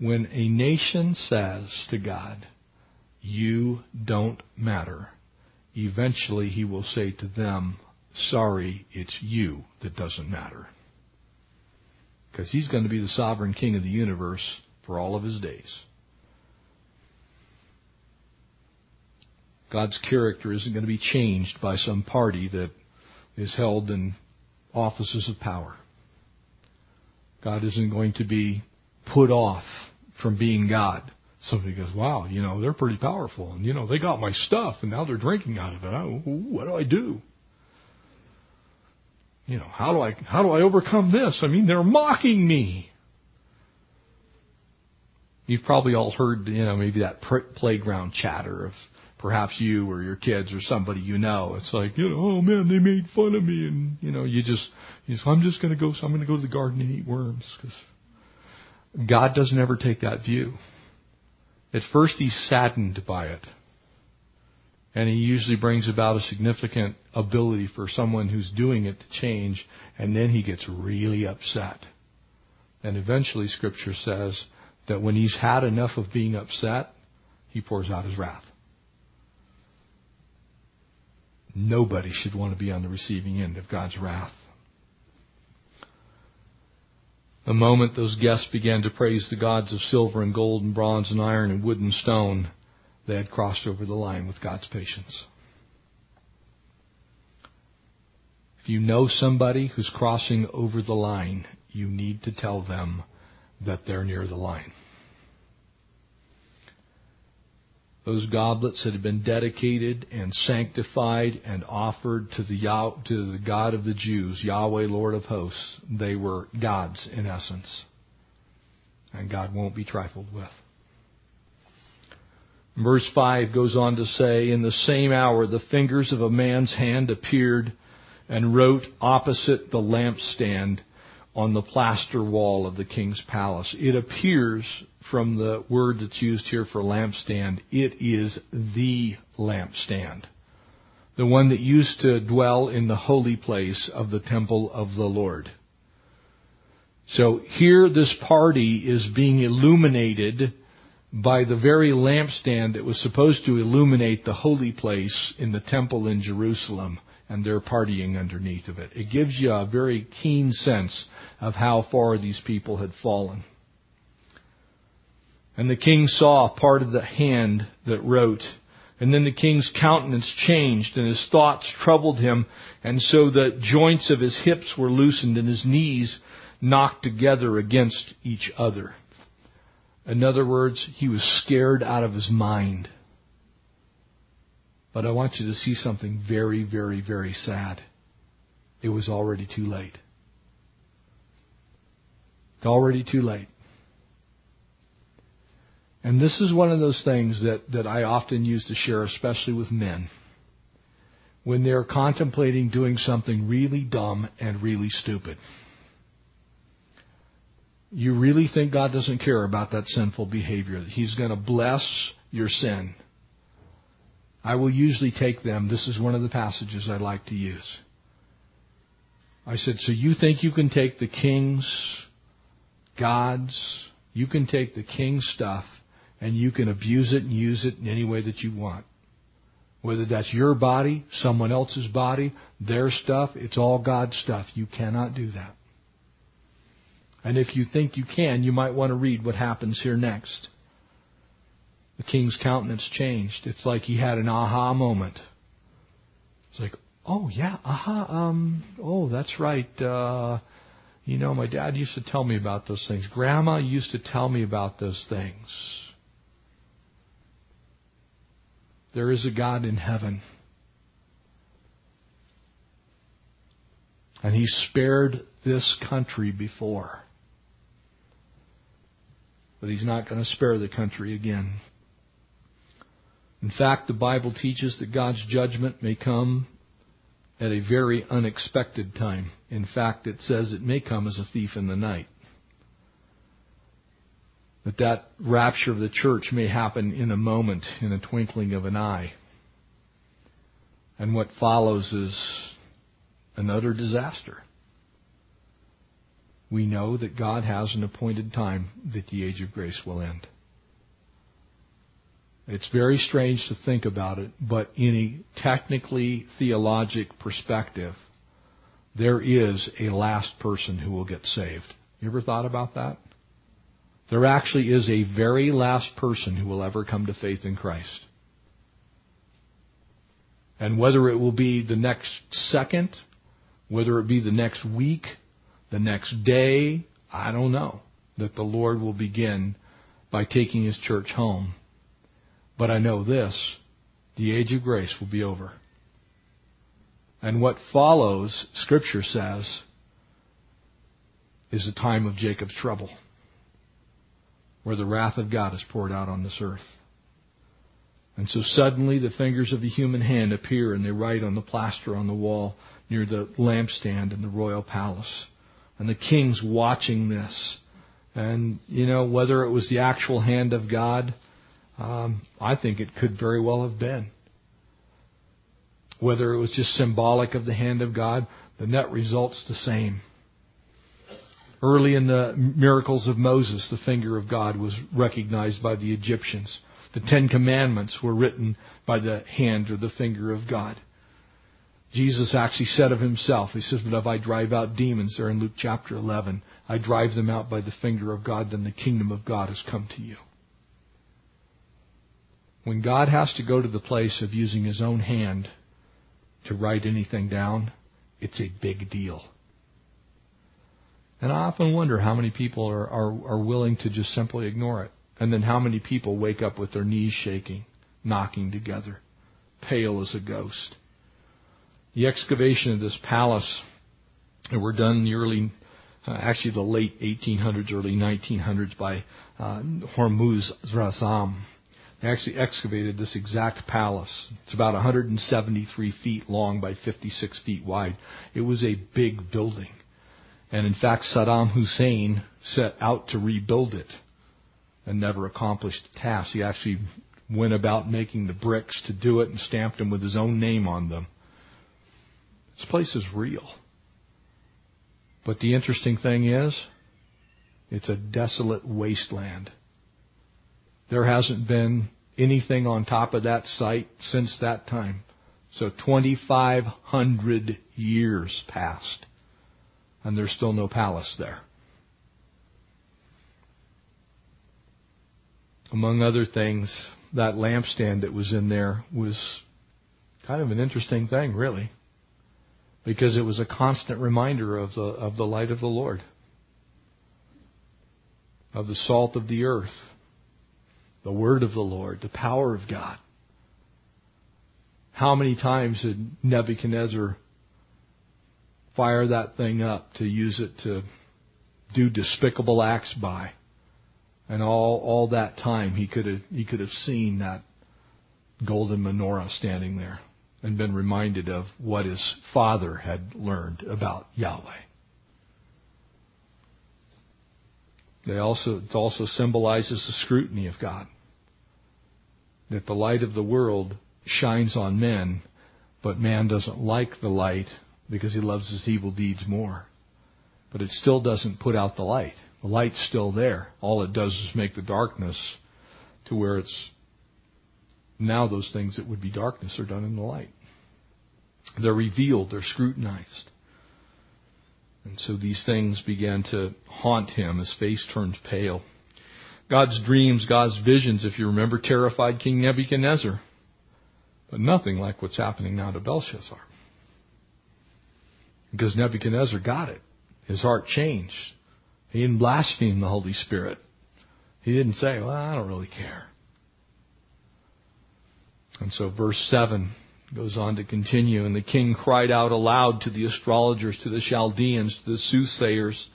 When a nation says to God, "You don't matter," eventually he will say to them, sorry, it's you that doesn't matter. Because he's going to be the sovereign king of the universe for all of his days. God's character isn't going to be changed by some party that is held in offices of power. God isn't going to be put off from being God. Somebody goes, wow, they're pretty powerful. And, they got my stuff, and now they're drinking out of it. What do I do? How do I overcome this? They're mocking me. You've probably all heard, maybe that playground chatter of perhaps you or your kids or somebody It's like, oh man, they made fun of me, and I'm just going to go. So I'm going to go to the garden and eat worms. Because God doesn't ever take that view. At first, he's saddened by it. And he usually brings about a significant ability for someone who's doing it to change. And then he gets really upset. And eventually, Scripture says that when he's had enough of being upset, he pours out his wrath. Nobody should want to be on the receiving end of God's wrath. The moment those guests began to praise the gods of silver and gold and bronze and iron and wood and stone, they had crossed over the line with God's patience. If you know somebody who's crossing over the line, you need to tell them that they're near the line. Those goblets that had been dedicated and sanctified and offered to the God of the Jews, Yahweh, Lord of hosts, they were gods in essence. And God won't be trifled with. Verse 5 goes on to say, in the same hour the fingers of a man's hand appeared and wrote opposite the lampstand on the plaster wall of the king's palace. It appears from the word that's used here for lampstand, it is the lampstand. The one that used to dwell in the holy place of the temple of the Lord. So here this party is being illuminated by the very lampstand that was supposed to illuminate the holy place in the temple in Jerusalem. And they're partying underneath of it. It gives you a very keen sense of how far these people had fallen. And the king saw part of the hand that wrote. And then the king's countenance changed, and his thoughts troubled him. And so the joints of his hips were loosened, and his knees knocked together against each other. In other words, he was scared out of his mind. But I want you to see something very, very, very sad. It was already too late. It's already too late. And this is one of those things that I often use to share, especially with men, when they're contemplating doing something really dumb and really stupid. You really think God doesn't care about that sinful behavior, that He's going to bless your sin. I will usually take them. This is one of the passages I like to use. I said, so you think you can take the king's, God's, you can take the king's stuff and you can abuse it and use it in any way that you want. Whether that's your body, someone else's body, their stuff, it's all God's stuff. You cannot do that. And if you think you can, you might want to read what happens here next. The king's countenance changed. It's like he had an aha moment. It's like, oh, yeah, aha, oh, that's right. My dad used to tell me about those things. Grandma used to tell me about those things. There is a God in heaven. And He spared this country before. But He's not going to spare the country again. In fact, the Bible teaches that God's judgment may come at a very unexpected time. In fact, it says it may come as a thief in the night. That rapture of the church may happen in a moment, in a twinkling of an eye. And what follows is an utter disaster. We know that God has an appointed time that the age of grace will end. It's very strange to think about it, but in a technically theologic perspective, there is a last person who will get saved. You ever thought about that? There actually is a very last person who will ever come to faith in Christ. And whether it will be the next second, whether it be the next week, the next day, I don't know, that the Lord will begin by taking His church home. But I know this, the age of grace will be over. And what follows, Scripture says, is the time of Jacob's trouble, where the wrath of God is poured out on this earth. And so suddenly the fingers of a human hand appear and they write on the plaster on the wall near the lampstand in the royal palace. And the king's watching this. And, you know, whether it was the actual hand of God, I think it could very well have been. Whether it was just symbolic of the hand of God, the net result's the same. Early in the miracles of Moses, the finger of God was recognized by the Egyptians. The Ten Commandments were written by the hand or the finger of God. Jesus actually said of Himself, He says, "But if I drive out demons," there in Luke chapter 11, "I drive them out by the finger of God, then the kingdom of God has come to you." When God has to go to the place of using His own hand to write anything down, it's a big deal. And I often wonder how many people are willing to just simply ignore it. And then how many people wake up with their knees shaking, knocking together, pale as a ghost. The excavation of this palace, and were done in the early, actually the late 1800s, early 1900s by Hormuzd Rassam. They actually excavated this exact palace. It's about 173 feet long by 56 feet wide. It was a big building. And in fact, Saddam Hussein set out to rebuild it and never accomplished the task. He actually went about making the bricks to do it and stamped them with his own name on them. This place is real. But the interesting thing is, it's a desolate wasteland. There hasn't been anything on top of that site since that time. So 2,500 years passed. And there's still no palace there. Among other things, that lampstand that was in there was kind of an interesting thing, really, because it was a constant reminder of the light of the Lord, of the salt of the earth, the word of the Lord, the power of God. How many times did Nebuchadnezzar fire that thing up to use it to do despicable acts by? And all that time he could have seen that golden menorah standing there and been reminded of what his father had learned about Yahweh. It also symbolizes the scrutiny of God, that the light of the world shines on men, but man doesn't like the light because he loves his evil deeds more. But it still doesn't put out the light. The light's still there. All it does is make the darkness to where it's now those things that would be darkness are done in the light. They're revealed. They're scrutinized. And so these things began to haunt him. His face turns pale. God's dreams, God's visions, if you remember, terrified King Nebuchadnezzar. But nothing like what's happening now to Belshazzar. Because Nebuchadnezzar got it. His heart changed. He didn't blaspheme the Holy Spirit. He didn't say, "Well, I don't really care." And so verse 7 goes on to continue. "And the king cried out aloud to the astrologers, to the Chaldeans, to the soothsayers.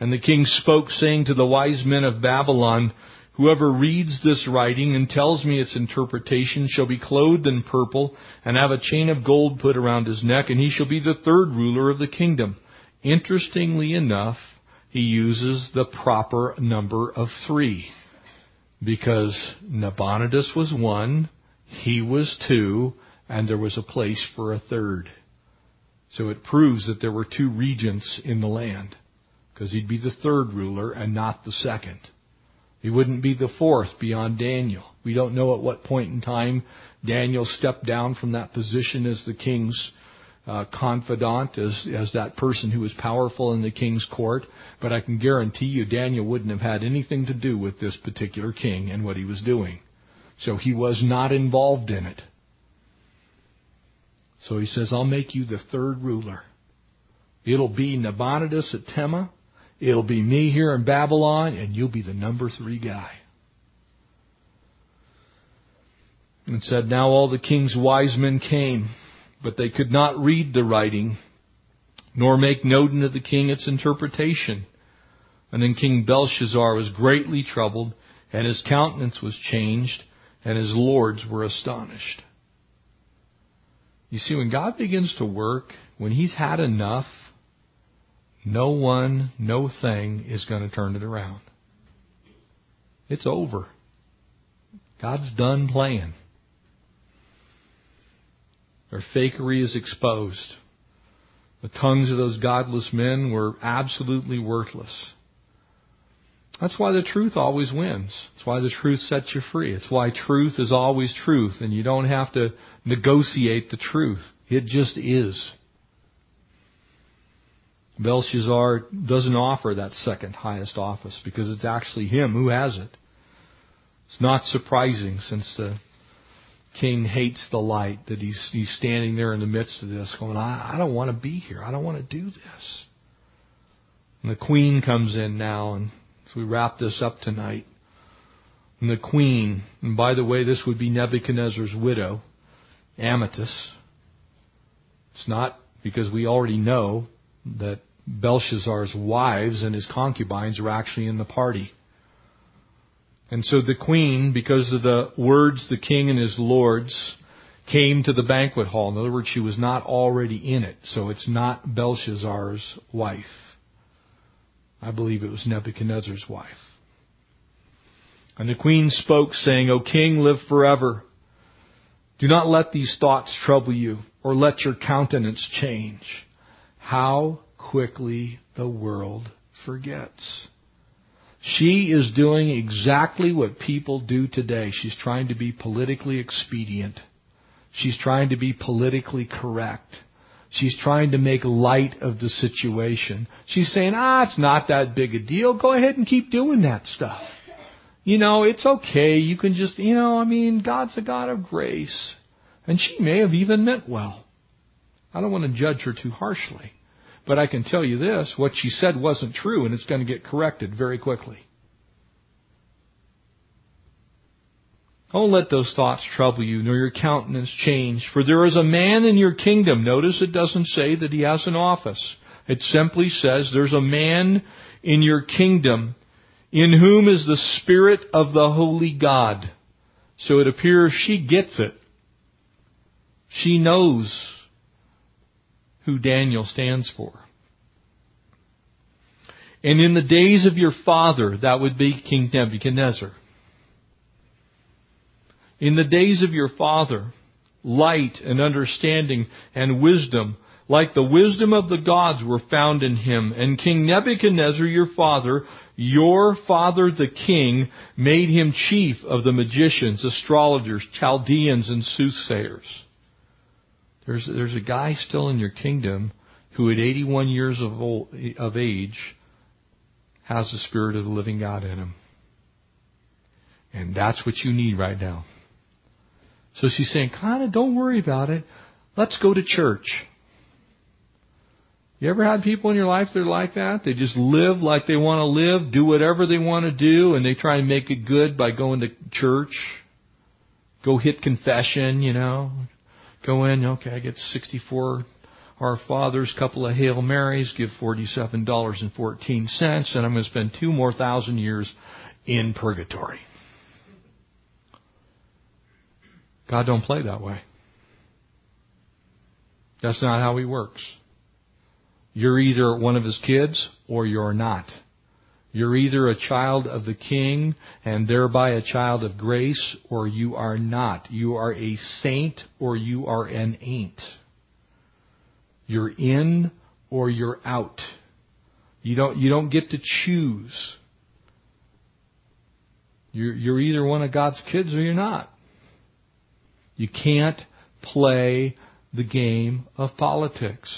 And the king spoke, saying to the wise men of Babylon, 'Whoever reads this writing and tells me its interpretation shall be clothed in purple and have a chain of gold put around his neck, and he shall be the third ruler of the kingdom.'" Interestingly enough, he uses the proper number of 3 because Nabonidus was 1, he was 2, and there was a place for a 3rd. So it proves that there were 2 regents in the land because he'd be the 3rd ruler and not the 2nd. He wouldn't be the 4th beyond Daniel. We don't know at what point in time Daniel stepped down from that position as the king's confidant, as that person who was powerful in the king's court. But I can guarantee you Daniel wouldn't have had anything to do with this particular king and what he was doing. So he was not involved in it. So he says, I'll make you the third ruler. It'll be Nabonidus at Tema. It'll be me here in Babylon, and you'll be the number three guy. And said, now all the king's wise men came, but they could not read the writing, nor make known unto the king its interpretation. And then King Belshazzar was greatly troubled, and his countenance was changed, and his lords were astonished. You see, when God begins to work, when He's had enough, no one, no thing is going to turn it around. It's over. God's done playing. Their fakery is exposed. The tongues of those godless men were absolutely worthless. That's why the truth always wins. That's why the truth sets you free. It's why truth is always truth, and you don't have to negotiate the truth. It just is. Belshazzar doesn't offer that second highest office because it's actually him who has it. It's not surprising, since the king hates the light, that he's standing there in the midst of this going, I don't want to be here. I don't want to do this. And the queen comes in now, and so we wrap this up tonight. And the queen, and by the way, this would be Nebuchadnezzar's widow, Amytis. It's not, because we already know that Belshazzar's wives and his concubines are actually in the party. And so the queen, because of the words the king and his lords, came to the banquet hall. In other words, she was not already in it, so it's not Belshazzar's wife. I believe it was Nebuchadnezzar's wife. And the queen spoke, saying, O king, live forever. Do not let these thoughts trouble you, or let your countenance change. How quickly the world forgets. She is doing exactly what people do today. She's trying to be politically expedient. She's trying to be politically correct. She's trying to make light of the situation. She's saying, it's not that big a deal. Go ahead and keep doing that stuff. It's okay. You can just, God's a God of grace. And she may have even meant well. I don't want to judge her too harshly. But I can tell you this, what she said wasn't true, and it's going to get corrected very quickly. Don't let those thoughts trouble you, nor your countenance change. For there is a man in your kingdom. Notice it doesn't say that he has an office. It simply says there's a man in your kingdom in whom is the Spirit of the Holy God. So it appears she gets it. She knows who Daniel stands for. And in the days of your father, that would be King Nebuchadnezzar, in the days of your father, light and understanding and wisdom, like the wisdom of the gods, were found in him. And King Nebuchadnezzar, your father the king, made him chief of the magicians, astrologers, Chaldeans, and soothsayers. There's a guy still in your kingdom who at 81 years of age has the Spirit of the living God in him. And that's what you need right now. So she's saying, don't worry about it. Let's go to church. You ever had people in your life that are like that? They just live like they want to live, do whatever they want to do, and they try and make it good by going to church. Go hit confession, Go in, okay, I get 64 Our Fathers, couple of Hail Marys, give $47.14, and I'm going to spend 2,000 more years in purgatory. God don't play that way. That's not how He works. You're either one of His kids or you're not. You're either a child of the King and thereby a child of grace, or you are not. You are a saint or you are an ain't. You're in or you're out. You don't get to choose. You're either one of God's kids or you're not. You can't play the game of politics.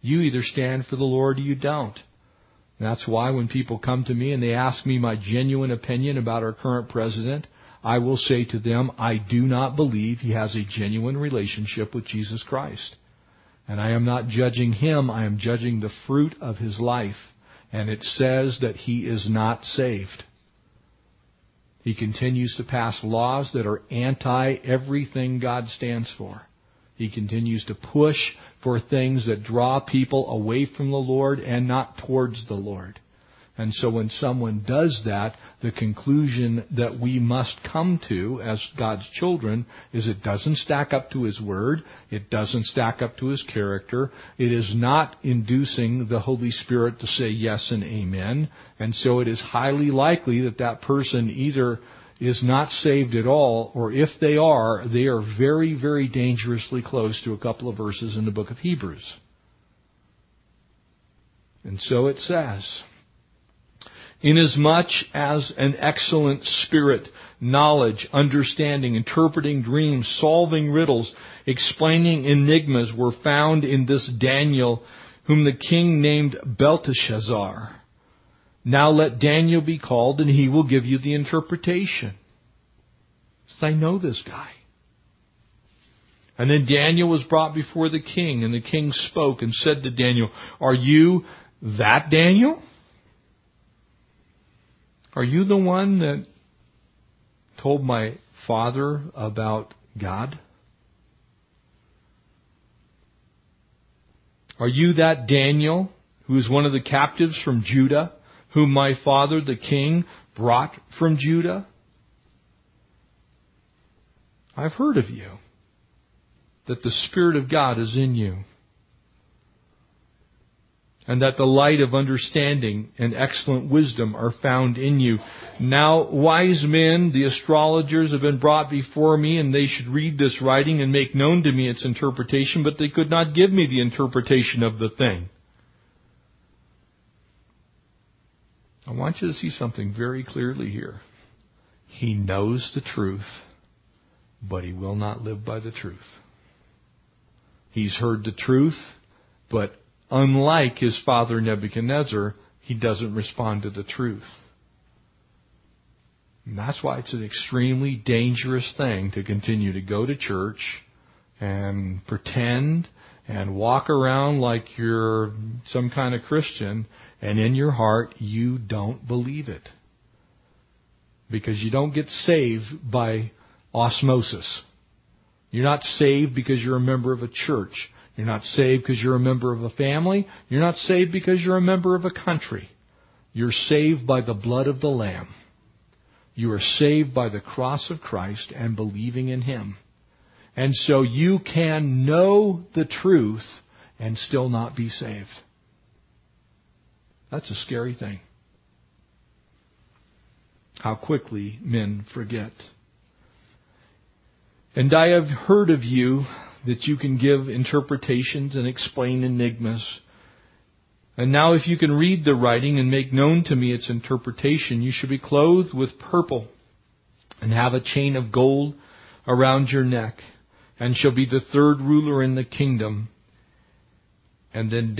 You either stand for the Lord or you don't. And that's why when people come to me and they ask me my genuine opinion about our current president, I will say to them, I do not believe he has a genuine relationship with Jesus Christ. And I am not judging him, I am judging the fruit of his life. And it says that he is not saved. He continues to pass laws that are anti everything God stands for. He continues to push for things that draw people away from the Lord and not towards the Lord. And so when someone does that, the conclusion that we must come to as God's children is it doesn't stack up to His Word. It doesn't stack up to His character. It is not inducing the Holy Spirit to say yes and amen. And so it is highly likely that that person either is not saved at all, or if they are very, very dangerously close to a couple of verses in the book of Hebrews. And so it says, inasmuch as an excellent spirit, knowledge, understanding, interpreting dreams, solving riddles, explaining enigmas were found in this Daniel, whom the king named Belteshazzar. Now let Daniel be called, and he will give you the interpretation. So I know this guy. And then Daniel was brought before the king, and the king spoke and said to Daniel, are you that Daniel? Are you the one that told my father about God? Are you that Daniel who is one of the captives from Judah, whom my father the king brought from Judah? I've heard of you, that the Spirit of God is in you, and that the light of understanding and excellent wisdom are found in you. Now wise men, the astrologers, have been brought before me, and they should read this writing and make known to me its interpretation, but they could not give me the interpretation of the thing. I want you to see something very clearly here. He knows the truth, but he will not live by the truth. He's heard the truth, but unlike his father Nebuchadnezzar, he doesn't respond to the truth. And that's why it's an extremely dangerous thing to continue to go to church and pretend and walk around like you're some kind of Christian, and in your heart you don't believe it. Because you don't get saved by osmosis. You're not saved because you're a member of a church. You're not saved because you're a member of a family. You're not saved because you're a member of a country. You're saved by the blood of the Lamb. You are saved by the cross of Christ and believing in Him. And so you can know the truth and still not be saved. That's a scary thing. How quickly men forget. And I have heard of you, that you can give interpretations and explain enigmas. And now if you can read the writing and make known to me its interpretation, you should be clothed with purple and have a chain of gold around your neck, and shall be the third ruler in the kingdom. And then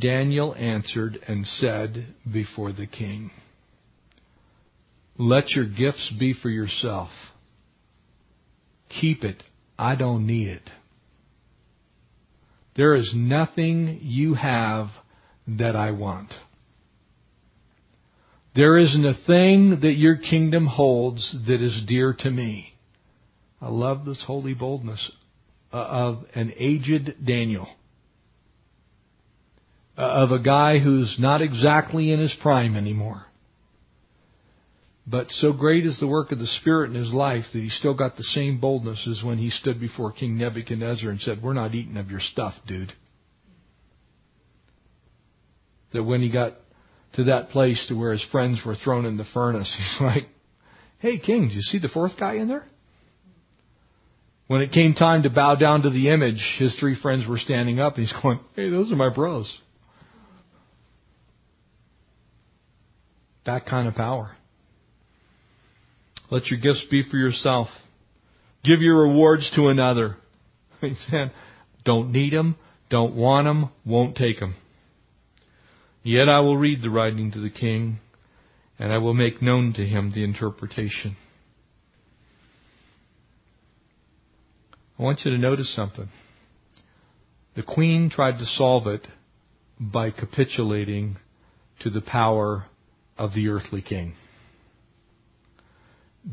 Daniel answered and said before the king, let your gifts be for yourself. Keep it. I don't need it. There is nothing you have that I want. There isn't a thing that your kingdom holds that is dear to me. I love this holy boldness of an aged Daniel, of a guy who's not exactly in his prime anymore. But so great is the work of the Spirit in his life that he's still got the same boldness as when he stood before King Nebuchadnezzar and said, we're not eating of your stuff, dude. That when he got to that place to where his friends were thrown in the furnace, he's like, hey, king, did you see the fourth guy in there? When it came time to bow down to the image, his three friends were standing up. And he's going, hey, those are my bros. That kind of power. Let your gifts be for yourself. Give your rewards to another. He said, don't need them, don't want them, won't take them. Yet I will read the writing to the king, and I will make known to him the interpretation. I want you to notice something. The queen tried to solve it by capitulating to the power of the earthly king.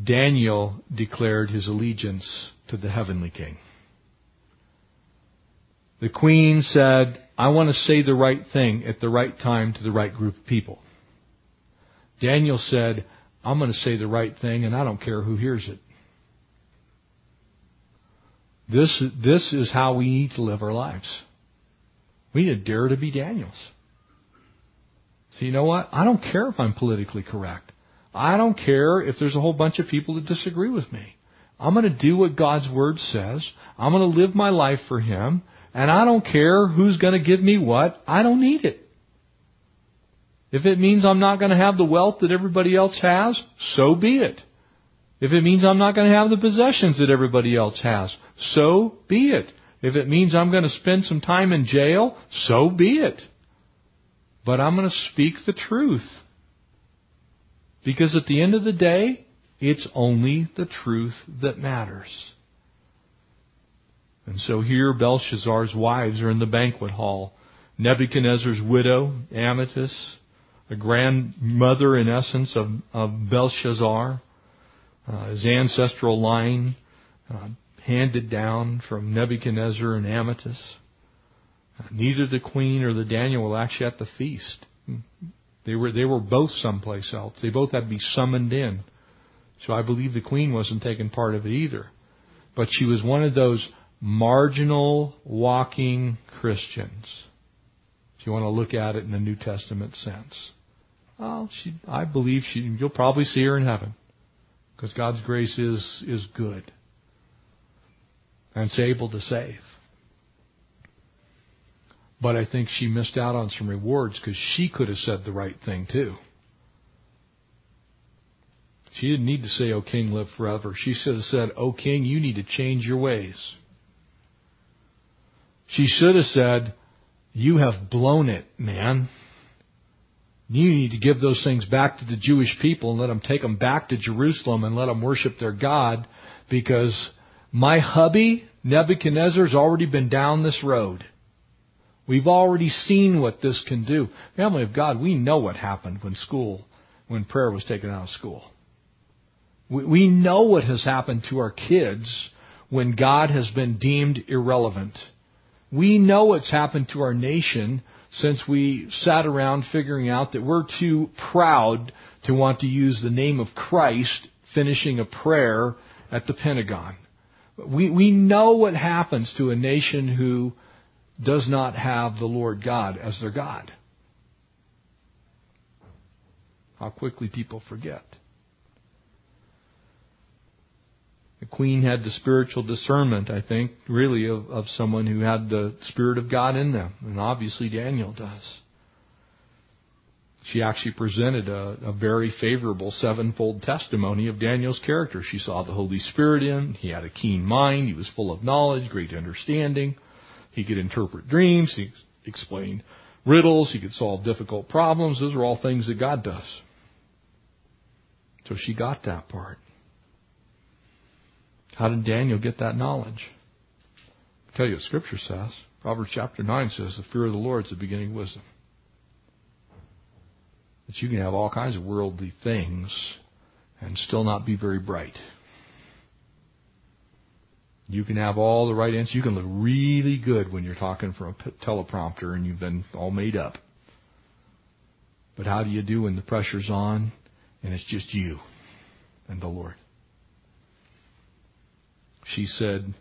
Daniel declared his allegiance to the heavenly king. The queen said, I want to say the right thing at the right time to the right group of people. Daniel said, I'm going to say the right thing and I don't care who hears it. This is how we need to live our lives. We need to dare to be Daniels. So you know what? I don't care if I'm politically correct. I don't care if there's a whole bunch of people that disagree with me. I'm going to do what God's Word says. I'm going to live my life for Him. And I don't care who's going to give me what. I don't need it. If it means I'm not going to have the wealth that everybody else has, so be it. If it means I'm not going to have the possessions that everybody else has, so be it. If it means I'm going to spend some time in jail, so be it. But I'm going to speak the truth. Because at the end of the day, it's only the truth that matters. And so here Belshazzar's wives are in the banquet hall. Nebuchadnezzar's widow, Amytis, a grandmother in essence of Belshazzar, his ancestral line handed down from Nebuchadnezzar and Amytis. Neither the queen or the Daniel were actually at the feast. They were both someplace else. They both had to be summoned in. So I believe the queen wasn't taking part of it either. But she was one of those marginal walking Christians, if you want to look at it in the New Testament sense. Well, you'll probably see her in heaven, because God's grace is good and it's able to save. But I think she missed out on some rewards because she could have said the right thing too. She didn't need to say, O king, live forever. She should have said, O king, you need to change your ways. She should have said, you have blown it, man. You need to give those things back to the Jewish people and let them take them back to Jerusalem and let them worship their God, because my hubby, Nebuchadnezzar's already been down this road. We've already seen what this can do. Family of God, we know what happened when prayer was taken out of school. We know what has happened to our kids when God has been deemed irrelevant. We know what's happened to our nation since we sat around figuring out that we're too proud to want to use the name of Christ finishing a prayer at the Pentagon. We know what happens to a nation who does not have the Lord God as their God. How quickly people forget. The queen had the spiritual discernment, I think, really, of someone who had the Spirit of God in them. And obviously Daniel does. She actually presented a very favorable sevenfold testimony of Daniel's character. She saw the Holy Spirit in him. He had a keen mind. He was full of knowledge, great understanding. He could interpret dreams. He explained riddles. He could solve difficult problems. Those are all things that God does. So she got that part. How did Daniel get that knowledge? I'll tell you what Scripture says. Proverbs chapter 9 says, the fear of the Lord is the beginning of wisdom. That you can have all kinds of worldly things and still not be very bright. You can have all the right answers. You can look really good when you're talking from a teleprompter and you've been all made up. But how do you do when the pressure's on and it's just you and the Lord? She said,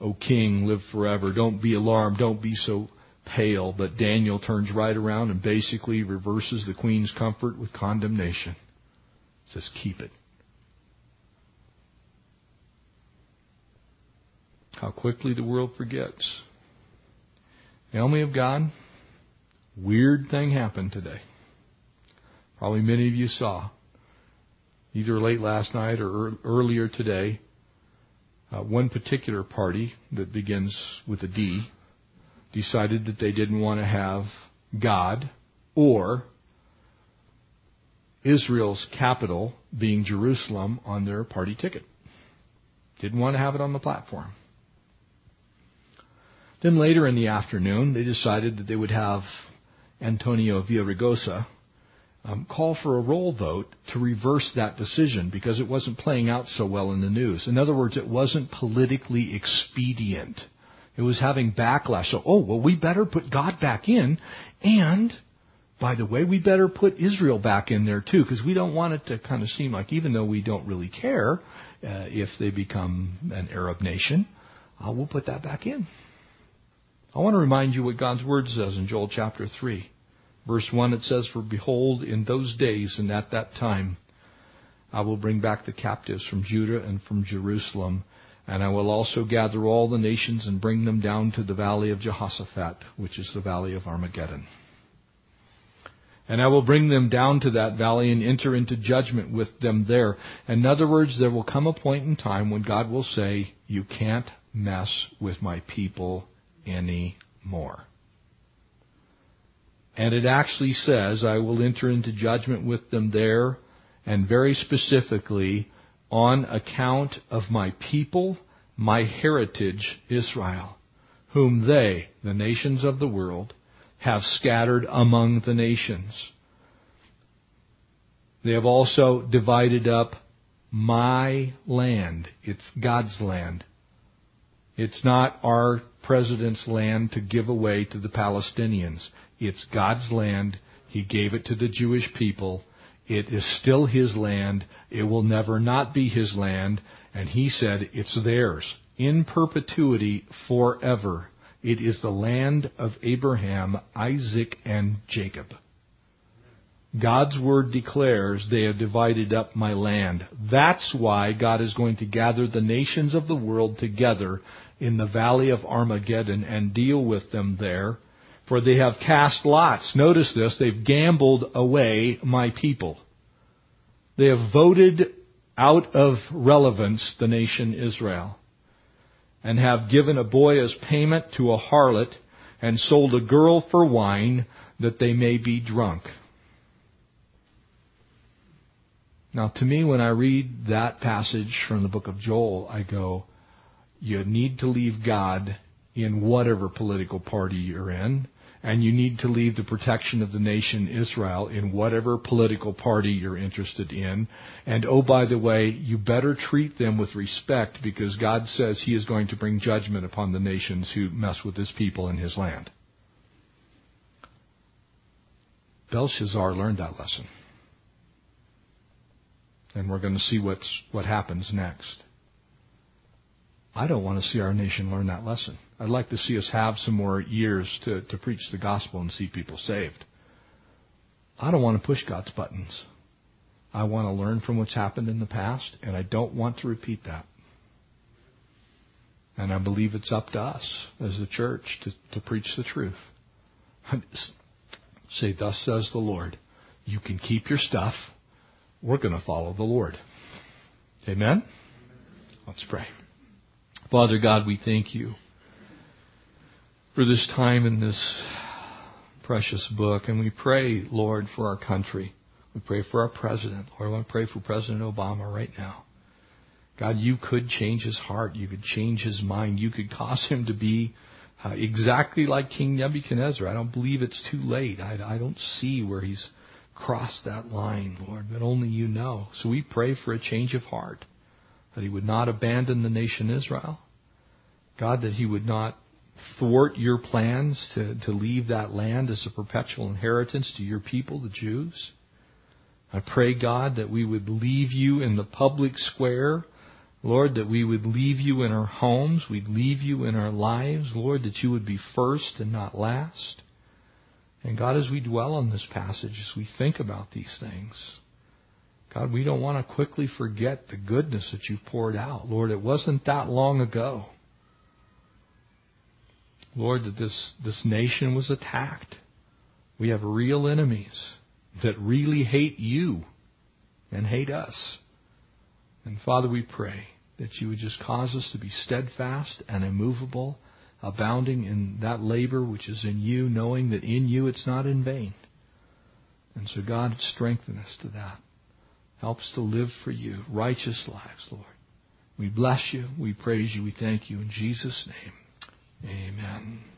O king, live forever. Don't be alarmed. Don't be so pale. But Daniel turns right around and basically reverses the queen's comfort with condemnation. He says, keep it. How quickly the world forgets. Family of God, weird thing happened today. Probably many of you saw, either late last night or earlier today, One particular party that begins with a D decided that they didn't want to have God or Israel's capital being Jerusalem on their party ticket. Didn't want to have it on the platform. Then later in the afternoon, they decided that they would have Antonio Villarigosa call for a roll vote to reverse that decision because it wasn't playing out so well in the news. In other words, it wasn't politically expedient. It was having backlash. So, we better put God back in, and, by the way, we better put Israel back in there too, because we don't want it to kind of seem like, even though we don't really care if they become an Arab nation, we'll put that back in. I want to remind you what God's Word says in Joel chapter 3. Verse 1, it says, "For behold, in those days and at that time, I will bring back the captives from Judah and from Jerusalem, and I will also gather all the nations and bring them down to the valley of Jehoshaphat, which is the valley of Armageddon. And I will bring them down to that valley and enter into judgment with them there." In other words, there will come a point in time when God will say, "You can't mess with my people anymore." And it actually says, "I will enter into judgment with them there," and very specifically, "on account of my people, my heritage, Israel, whom they," the nations of the world, "have scattered among the nations. They have also divided up my land." It's God's land. It's not our president's land to give away to the Palestinians. It's God's land. He gave it to the Jewish people. It is still his land. It will never not be his land. And he said it's theirs in perpetuity forever. It is the land of Abraham, Isaac, and Jacob. God's word declares, "They have divided up my land." That's why God is going to gather the nations of the world together in the valley of Armageddon and deal with them there. "For they have cast lots." Notice this. They've gambled away my people. They have voted out of relevance the nation Israel, and have given a boy as payment to a harlot, and sold a girl for wine, that they may be drunk. Now, to me, when I read that passage from the book of Joel, I go, you need to leave God in whatever political party you're in, and you need to leave the protection of the nation Israel in whatever political party you're interested in. And, by the way, you better treat them with respect, because God says he is going to bring judgment upon the nations who mess with his people and his land. Belshazzar learned that lesson. And we're going to see what happens next. I don't want to see our nation learn that lesson. I'd like to see us have some more years to preach the gospel and see people saved. I don't want to push God's buttons. I want to learn from what's happened in the past, and I don't want to repeat that. And I believe it's up to us as the church to preach the truth. Say, "Thus says the Lord." You can keep your stuff. We're going to follow the Lord. Amen? Let's pray. Father God, we thank you for this time in this precious book. And we pray, Lord, for our country. We pray for our president. Lord, I want to pray for President Obama right now. God, you could change his heart. You could change his mind. You could cause him to be exactly like King Nebuchadnezzar. I don't believe it's too late. I don't see where he's crossed that line, Lord, but only you know. So we pray for a change of heart, that he would not abandon the nation Israel. God, that he would not thwart your plans to leave that land as a perpetual inheritance to your people, the Jews. I pray, God, that we would leave you in the public square, Lord, that we would leave you in our homes, we'd leave you in our lives, Lord, that you would be first and not last. And God, as we dwell on this passage, as we think about these things, God, we don't want to quickly forget the goodness that you've poured out. Lord, it wasn't that long ago, Lord, that this nation was attacked. We have real enemies that really hate you and hate us. And Father, we pray that you would just cause us to be steadfast and immovable, abounding in that labor which is in you, knowing that in you it's not in vain. And so God, strengthen us to that. Help us to live for you righteous lives, Lord. We bless you, we praise you, we thank you in Jesus' name. Amen.